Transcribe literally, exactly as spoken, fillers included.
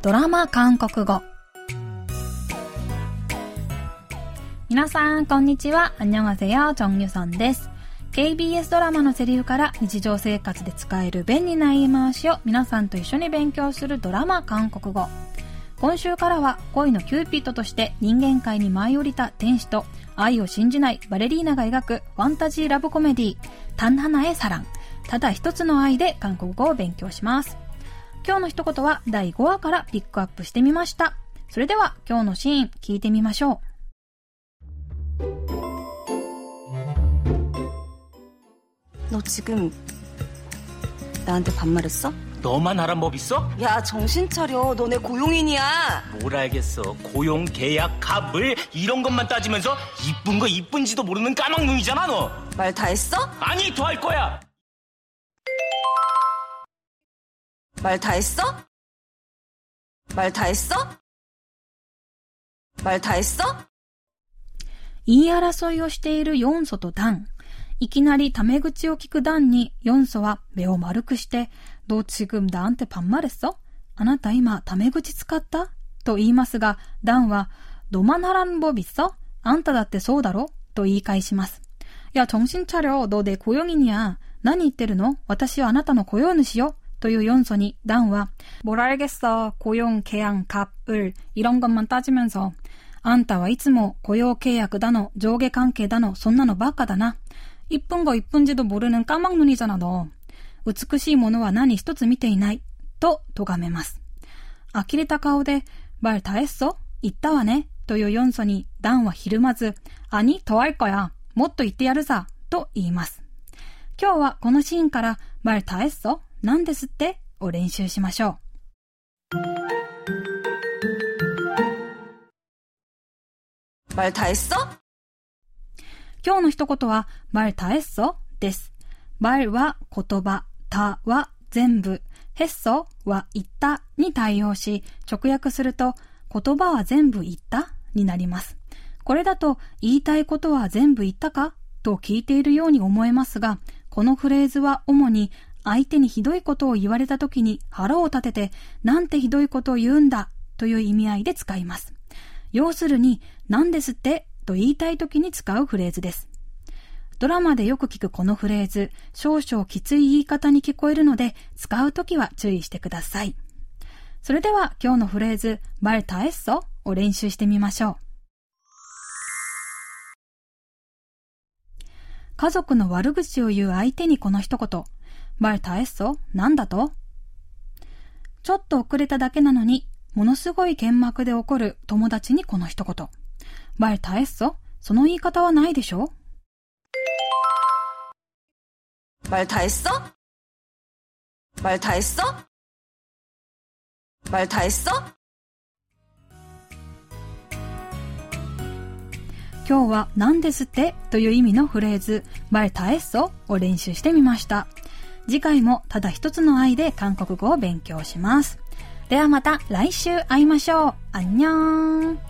ドラマ韓国語。皆さんこんにちは。こんにちは。チョンユソンです。ケービーエス ドラマのセリフから日常生活で使える便利な言い回しを皆さんと一緒に勉強するドラマ韓国語。今週からは恋のキューピッドとして人間界に舞い降りた天使と愛を信じないバレリーナが描くファンタジーラブコメディータンハナエサラン、ただ一つの愛で韓国語を勉強します。今日の一言はだいごわからピックアップしてみました。それでは今日のシーン聞いてみましょう。너 지금 나한테 반말했어? 너만 알아 뭐 있어? 야 정신 차려. 너네 고용인이야. 뭘 알겠어. 고용 계약 갑을 이런 것만 따지면서 이쁜 거 이쁜지도 모르는 까막눈이잖아 너. 말 다 했어? 아니 더 할 거야.말 다 했어? 말 다 했어? 말 다 했어? 言い争いをしているヨンソとダン。いきなりタメ口を聞くダンにヨンソは目を丸くして、どうちぐんだんてパンマレッソ？あなた今タメ口使った？と言いますが、ダンはどまならんぼびっそ？あんただってそうだろ？と言い返します。いや、정신 차려。どうで雇用人や。何言ってるの？私はあなたの雇用主よ。というヨンソにダンは뭘 알겠어雇用契約갑을이런것만따지면서あんたはいつも雇用契約だの上下関係だのそんなのばっかだな。いっぷんごいっぷんじど모르는까막눈이잖아 너。美しいものは何一つ見ていないと咎めます。呆れた顔で말 다 했어言ったわねというヨンソにダンはひるまず아니 더 할 거야もっと言ってやるさと言います。今日はこのシーンから말 다 했어なんですってを練習しましょう。말 다 했어？今日の一言は말 다 했어です。말は言葉、たは全部、했어は言ったに対応し、直訳すると言葉は全部言ったになります。これだと言いたいことは全部言ったかと聞いているように思えますが、このフレーズは主に相手にひどいことを言われたときに腹を立ててなんてひどいことを言うんだという意味合いで使います。要するになんですってと言いたいときに使うフレーズです。ドラマでよく聞くこのフレーズ、少々きつい言い方に聞こえるので使うときは注意してください。それでは今日のフレーズ말 다 했어を練習してみましょう。家族の悪口を言う相手にこの一言。말 다 했어?なんだと？ちょっと遅れただけなのに、ものすごい剣幕で怒る友達にこの一言。말 다 했어?その言い方はないでしょ？말 다 했어? 말 다 했어? 말 다 했어? 今日はなんですってという意味のフレーズ、말 다 했어?を練習してみました。次回もただ一つの愛で韓国語を勉強します。ではまた来週会いましょう。あんにょーん。